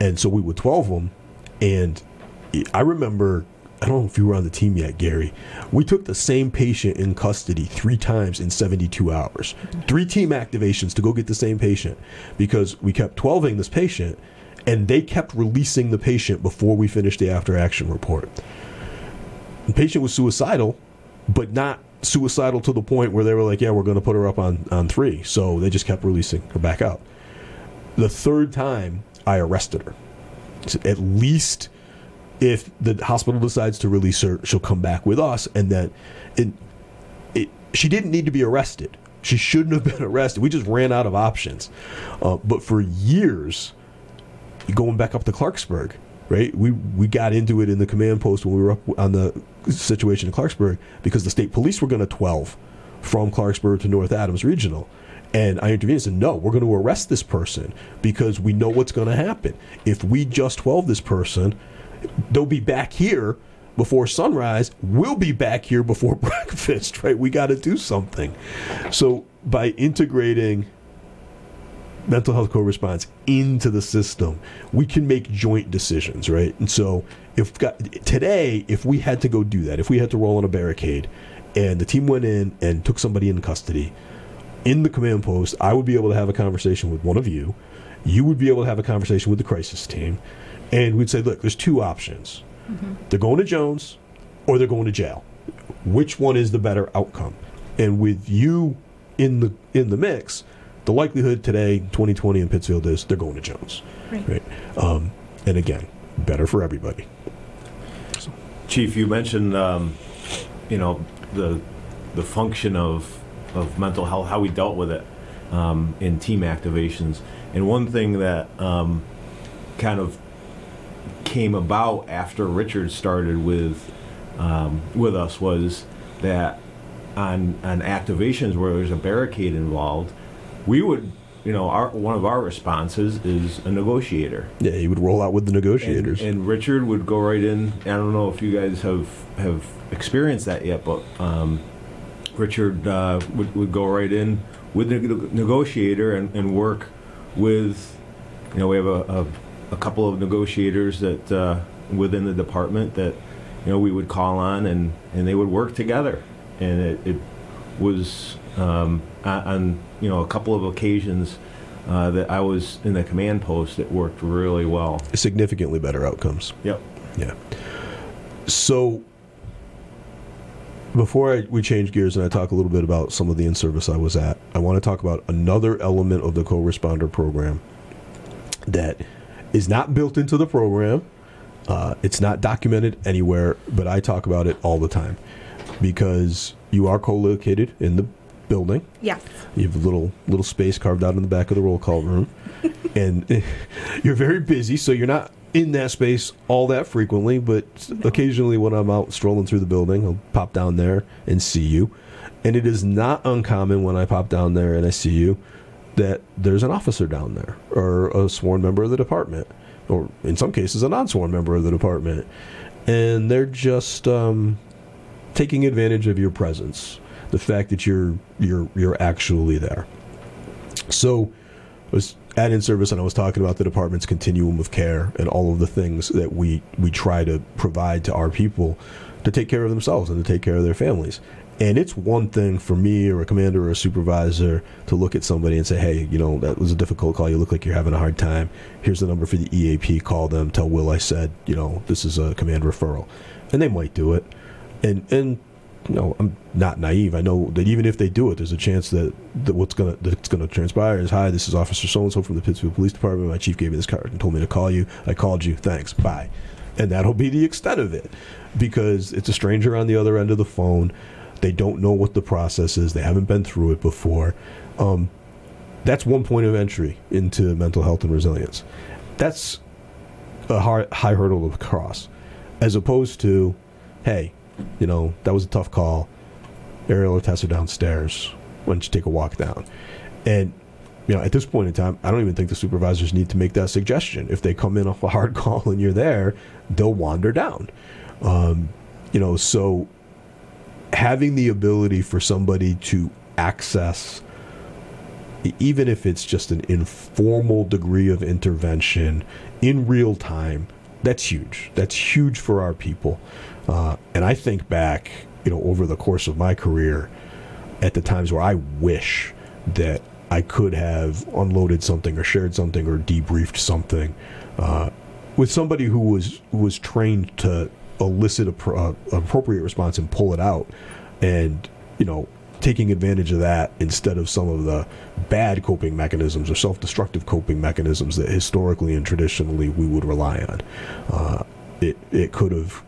And so we would 12 them, and I remember, I don't know if you were on the team yet, Gary. We took the same patient in custody 3 times in 72 hours. 3 team activations to go get the same patient, because we kept 12ing this patient, and they kept releasing the patient before we finished the after-action report. The patient was suicidal, but not suicidal to the point where they were like, yeah, we're going to put her up on 3. So they just kept releasing her back out. The 3rd time, I arrested her. So at least, if the hospital decides to release her, she'll come back with us. And then she didn't need to be arrested. She shouldn't have been arrested. We just ran out of options. But for years, going back up to Clarksburg, right? We got into it in the command post when we were up on the situation in Clarksburg, because the state police were going to 12 from Clarksburg to North Adams Regional. And I intervened and said, no, we're going to arrest this person because we know what's going to happen. If we just 12 this person, they'll be back here before sunrise. We'll be back here before breakfast, right? We got to do something. So by integrating mental health co-response into the system, we can make joint decisions, right? And so if today, if we had to go do that, if we had to roll on a barricade And the team went in and took somebody in custody. In the command post, I would be able to have a conversation with one of you. You would be able to have a conversation with the crisis team. And we'd say, look, there's two options. Mm-hmm. They're going to Jones or they're going to jail. Which one is the better outcome? And with you in the mix, the likelihood today, 2020 in Pittsfield, is they're going to Jones. Right. And again, better for everybody. So. Chief, you mentioned, the function of mental health, how we dealt with it in team activations. And one thing that kind of came about after Richard started with us was that on activations where there's a barricade involved, we would, one of our responses is a negotiator. Yeah, he would roll out with the negotiators. And Richard would go right in. I don't know if you guys have experienced that yet, but Richard would go right in with the negotiator and work with, we have a couple of negotiators that within the department that, we would call on and they would work together. And it was on a couple of occasions that I was in the command post, it worked really well. Significantly better outcomes. Yep. Yeah. So before we change gears and I talk a little bit about some of the in-service I was at, I want to talk about another element of the co-responder program that is not built into the program. It's not documented anywhere, but I talk about it all the time. Because you are co-located in the building. Yes. You have a little space carved out in the back of the roll call room. And you're very busy, so you're not in that space all that frequently. But occasionally when I'm out strolling through the building, I'll pop down there and see you. And it is not uncommon when I pop down there and I see you that there's an officer down there or a sworn member of the department, or in some cases a non-sworn member of the department. And they're just... taking advantage of your presence, the fact that you're actually there. So I was at in-service and I was talking about the department's continuum of care and all of the things that we try to provide to our people to take care of themselves and to take care of their families. And it's one thing for me or a commander or a supervisor to look at somebody and say, hey, that was a difficult call. You look like you're having a hard time. Here's the number for the EAP. Call them. Tell Will I said, this is a command referral. And they might do it. And I'm not naive. I know that even if they do it, there's a chance that that's gonna transpire is, hi, this is Officer So and So from the Pittsfield Police Department. My chief gave me this card and told me to call you. I called you. Thanks. Bye. And that'll be the extent of it, because it's a stranger on the other end of the phone. They don't know what the process is. They haven't been through it before. That's one point of entry into mental health and resilience. That's a high hurdle to cross, as opposed to, hey. That was a tough call. Arielle or Tessa downstairs. Why don't you take a walk down? And, at this point in time, I don't even think the supervisors need to make that suggestion. If they come in off a hard call and you're there, they'll wander down. So having the ability for somebody to access, even if it's just an informal degree of intervention in real time, that's huge. That's huge for our people. And I think back, over the course of my career at the times where I wish that I could have unloaded something or shared something or debriefed something with somebody who was trained to elicit appropriate response and pull it out, and, taking advantage of that instead of some of the bad coping mechanisms or self-destructive coping mechanisms that historically and traditionally we would rely on. It could have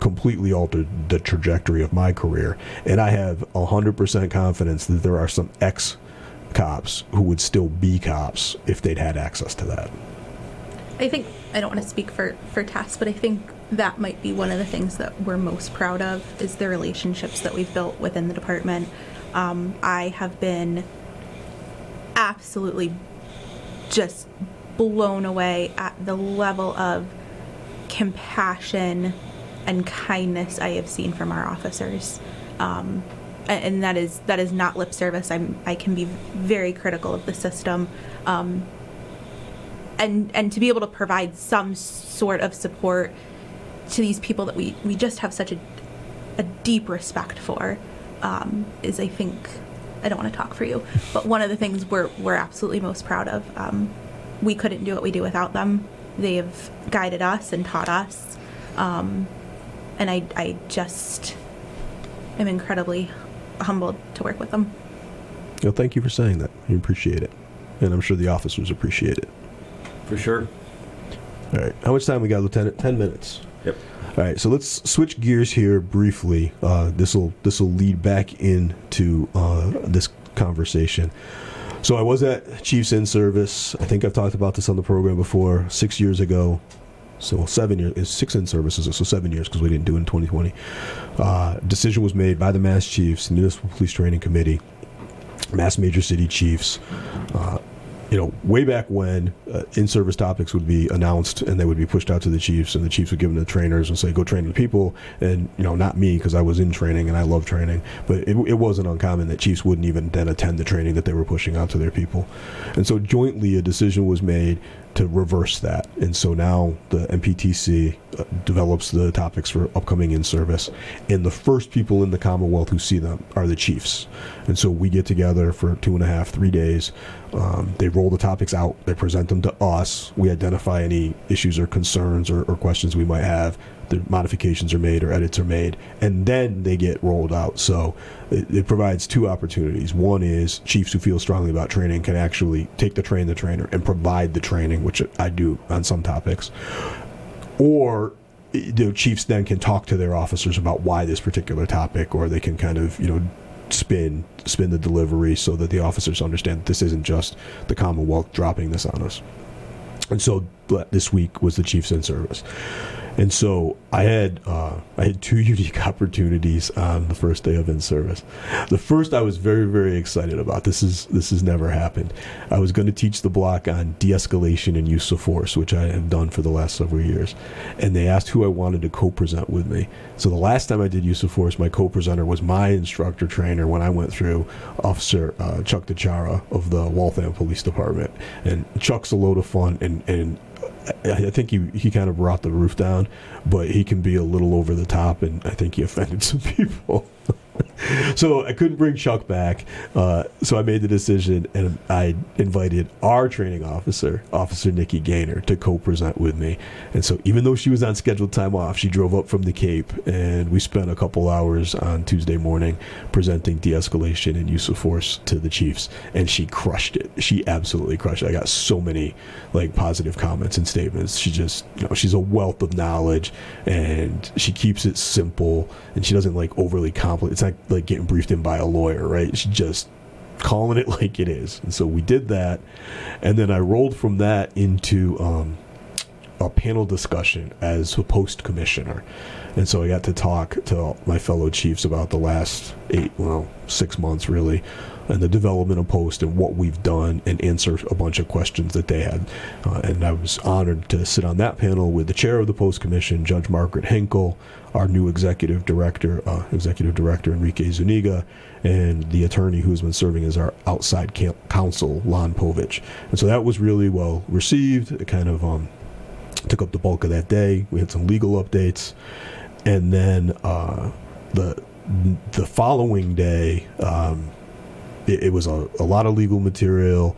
completely altered the trajectory of my career, and I have 100% confidence that there are some ex-cops who would still be cops if they'd had access to that. I think, I don't want to speak for Tess, but I think that might be one of the things that we're most proud of is the relationships that we've built within the department. I have been absolutely just blown away at the level of compassion and kindness I have seen from our officers, and that is not lip service. I can be very critical of the system, and to be able to provide some sort of support to these people that we just have such a a deep respect for is, I think, I don't want to talk for you, but one of the things we're absolutely most proud of. We couldn't do what we do without them. They have guided us and taught us. And I just am incredibly humbled to work with them. Well, thank you for saying that. We appreciate it. And I'm sure the officers appreciate it. For sure. All right. How much time we got, Lieutenant? 10 minutes. Yep. All right. So let's switch gears here briefly. This will lead back into this conversation. So I was at Chiefs in Service. I think I've talked about this on the program before. 6 years ago. So 7 years is six in services. So 7 years because we didn't do it in 2020. Decision was made by the Mass Chiefs, Municipal Police Training Committee, Mass Major City Chiefs. Way back when in-service topics would be announced and they would be pushed out to the chiefs, and the chiefs would give them to the trainers and say, go train the people. And, not me, because I was in training and I love training, but it wasn't uncommon that chiefs wouldn't even then attend the training that they were pushing out to their people. And so jointly a decision was made to reverse that. And so now the MPTC develops the topics for upcoming in-service, and the first people in the Commonwealth who see them are the chiefs. And so we get together for 3 days. They roll the topics out, they present them to us, we identify any issues or concerns or questions we might have, the modifications are made or edits are made, and then they get rolled out. So it provides two opportunities. One is chiefs who feel strongly about training can actually take the trainer and provide the training, which I do on some topics, or the chiefs then can talk to their officers about why this particular topic, or they can kind of spin the delivery so that the officers understand that this isn't just the Commonwealth dropping this on us. And so this week was the Chiefs in Service. And so I had two unique opportunities on the first day of in service. The first I was very, very excited about. This has never happened. I was going to teach the block on de-escalation and use of force, which I have done for the last several years. And they asked who I wanted to co-present with me. So the last time I did use of force, my co-presenter was my instructor trainer when I went through, Officer Chuck DeChara of the Waltham Police Department. And Chuck's a load of fun, and I think he kind of brought the roof down, but he can be a little over the top, and I think he offended some people. So I couldn't bring Chuck back, so I made the decision, and I invited our training officer, Officer Nikki Gaynor, to co-present with me. And so even though she was on scheduled time off, she drove up from the Cape, and we spent a couple hours on Tuesday morning presenting de-escalation and use of force to the chiefs, and she crushed it. She absolutely crushed it. I got so many positive comments and statements. She just, she's a wealth of knowledge, and she keeps it simple, and she doesn't overly complicate. It's not getting briefed in by a lawyer, right? She's just calling it like it is. And so we did that, and then I rolled from that into a panel discussion as a post commissioner. And so I got to talk to my fellow chiefs about the last 6 months really, and the development of POST and what we've done, and answer a bunch of questions that they had. And I was honored to sit on that panel with the chair of the POST Commission, Judge Margaret Henkel, our new Executive Director Enrique Zuniga, and the attorney who's been serving as our outside counsel, Lon Povich. And so that was really well received. It kind of took up the bulk of that day. We had some legal updates. And then the following day, it was a lot of legal material.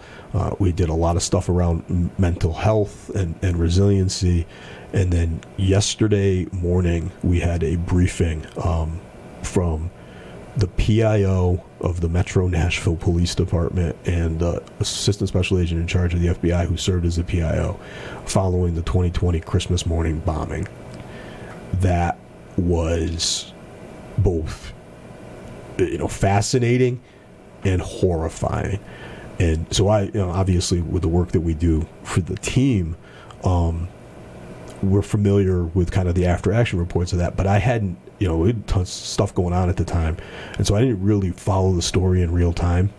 We did a lot of stuff around mental health and resiliency. And then yesterday morning, we had a briefing from the PIO of the Metro Nashville Police Department and the assistant special agent in charge of the FBI who served as the PIO following the 2020 Christmas morning bombing. That was both, fascinating and horrifying. And so I, obviously with the work that we do for the team, we're familiar with kind of the after action reports of that, but I hadn't, we had tons of stuff going on at the time. And so I didn't really follow the story in real time.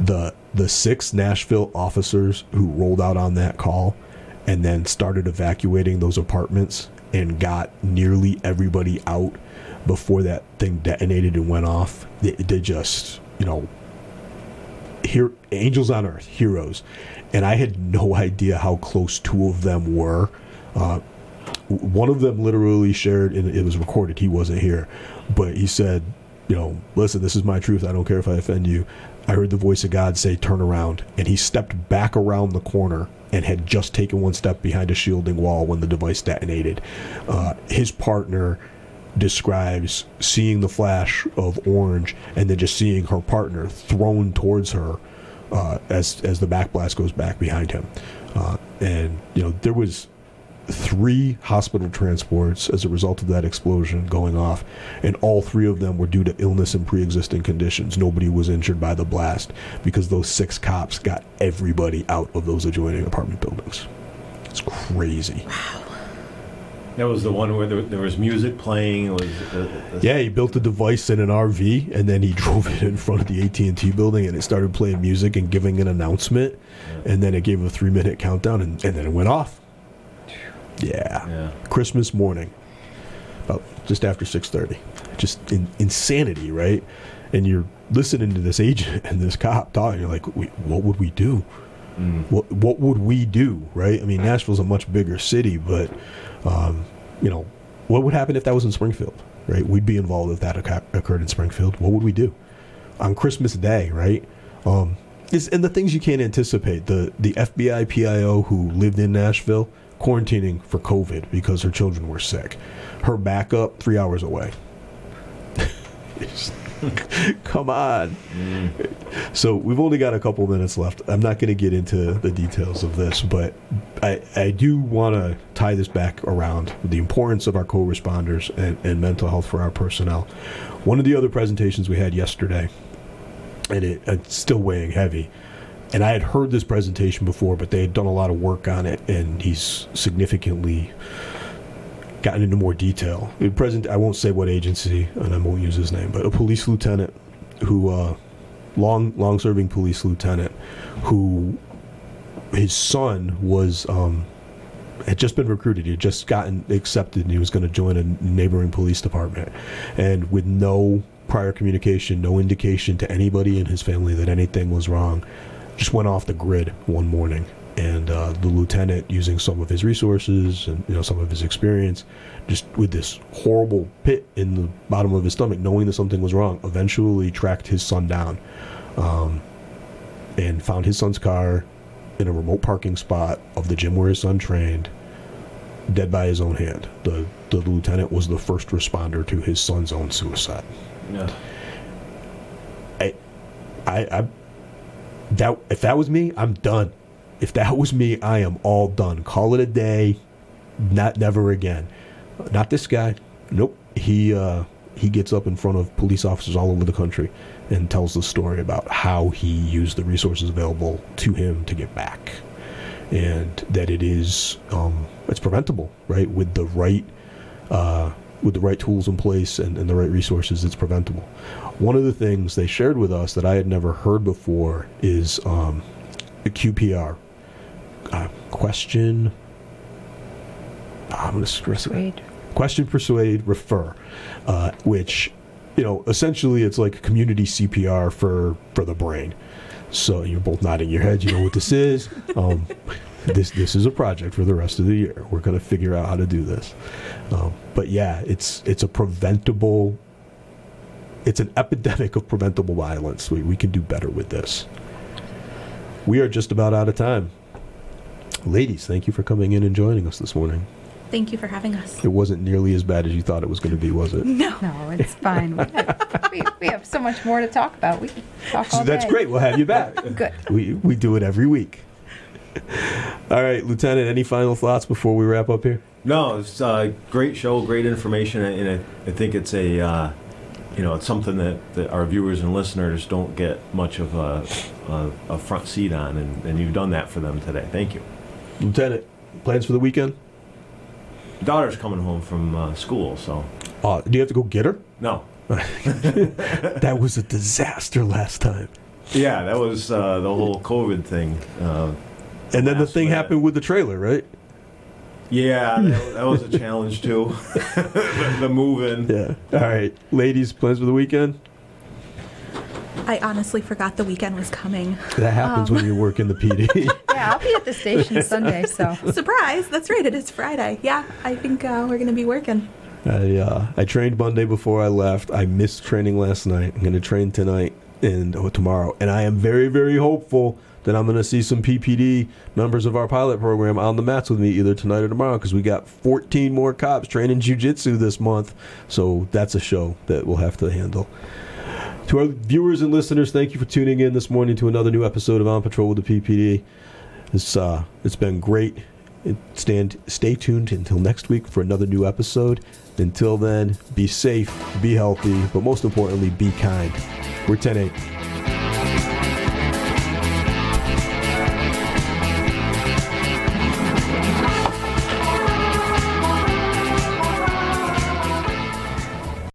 The six Nashville officers who rolled out on that call and then started evacuating those apartments and got nearly everybody out before that thing detonated and went off, they just, angels on earth, heroes. And I had no idea how close two of them were. One of them literally shared, and it was recorded, he wasn't here, but he said, you know, listen, this is my truth. I don't care if I offend you. I heard the voice of God say, turn around. And he stepped back around the corner and had just taken one step behind a shielding wall when the device detonated. His partner describes seeing the flash of orange and then just seeing her partner thrown towards her as the backblast goes back behind him. And, you know, there was 3 hospital transports as a result of that explosion going off, and all 3 of them were due to illness and pre-existing conditions. Nobody was injured by the blast because those 6 cops got everybody out of those adjoining apartment buildings. It's crazy. Wow. That was the one where there was music playing. It was yeah, he built the device in an RV, and then he drove it in front of the AT&T building, and it started playing music and giving an announcement, yeah. And then it gave a 3-minute countdown, and then it went off. Yeah. Yeah. Christmas morning, about just after 6:30. Just insanity, right? And you're listening to this agent and this cop talking. You're like, what would we do? Mm. What would we do, right? I mean, Nashville's a much bigger city, but, you know, what would happen if that was in Springfield, right? We'd be involved if that occurred in Springfield. What would we do? On Christmas Day, right? And the things you can't anticipate. The FBI PIO who lived in Nashville, quarantining for COVID because her children were sick. Her backup, 3 hours away. Come on. Mm. So we've only got a couple minutes left. I'm not going to get into the details of this, but I do want to tie this back around the importance of our co-responders and mental health for our personnel. One of the other presentations we had yesterday, and it's still weighing heavy, and I had heard this presentation before, but they had done a lot of work on it, and he's significantly gotten into more detail. I won't say what agency, and I won't use his name, but a police lieutenant who, long-serving police lieutenant, who his son was had just been recruited. He had just gotten accepted, and he was going to join a neighboring police department, and with no prior communication, no indication to anybody in his family that anything was wrong, just went off the grid one morning, and the lieutenant, using some of his resources and, you know, some of his experience, just with this horrible pit in the bottom of his stomach, knowing that something was wrong, eventually tracked his son down, and found his son's car in a remote parking spot of the gym where his son trained, dead by his own hand. The lieutenant was the first responder to his son's own suicide. Yeah. If that was me, I'm done. If that was me, I am all done. Call it a day. Never again. Not this guy. Nope. He gets up in front of police officers all over the country and tells the story about how he used the resources available to him to get back, and that it is it's preventable, right? With the right tools in place and the right resources, it's preventable. One of the things they shared with us that I had never heard before is the QPR. Question, persuade, refer, which, you know, essentially it's like community CPR for the brain. So you're both nodding your head. You know what this is. This is a project for the rest of the year. We're going to figure out how to do this. But yeah, it's a preventable. It's an epidemic of preventable violence. We can do better with this. We are just about out of time. Ladies, thank you for coming in and joining us this morning. Thank you for having us. It wasn't nearly as bad as you thought it was going to be, was it? No, it's fine. We have so much more to talk about. We can talk all day. That's great. We'll have you back. Good. We do it every week. All right, Lieutenant, any final thoughts before we wrap up here? No, it's a great show, great information, and I think it's a, you know, it's something that our viewers and listeners don't get much of a front seat on, and you've done that for them today. Thank you. Lieutenant, plans for the weekend? Daughter's coming home from school, so. Do you have to go get her? No. That was a disaster last time. Yeah, that was the whole COVID thing. And then the thing happened with the trailer, right? Yeah, that was a challenge, too. The move-in. Yeah. All right. Ladies, plans for the weekend? I honestly forgot the weekend was coming. That happens when you work in the PD. Yeah. Yeah, I'll be at the station Sunday, so. Surprise, that's right, it is Friday. Yeah, I think we're going to be working. I trained Monday before I left. I missed training last night. I'm going to train tonight and tomorrow. And I am very, very hopeful that I'm going to see some PPD members of our pilot program on the mats with me either tonight or tomorrow, because we got 14 more cops training jiu-jitsu this month. So that's a show that we'll have to handle. To our viewers and listeners, thank you for tuning in this morning to another new episode of On Patrol with the PPD. It's been great. Stay tuned until next week for another new episode. Until then, be safe, be healthy, but most importantly, be kind. We're 10-8.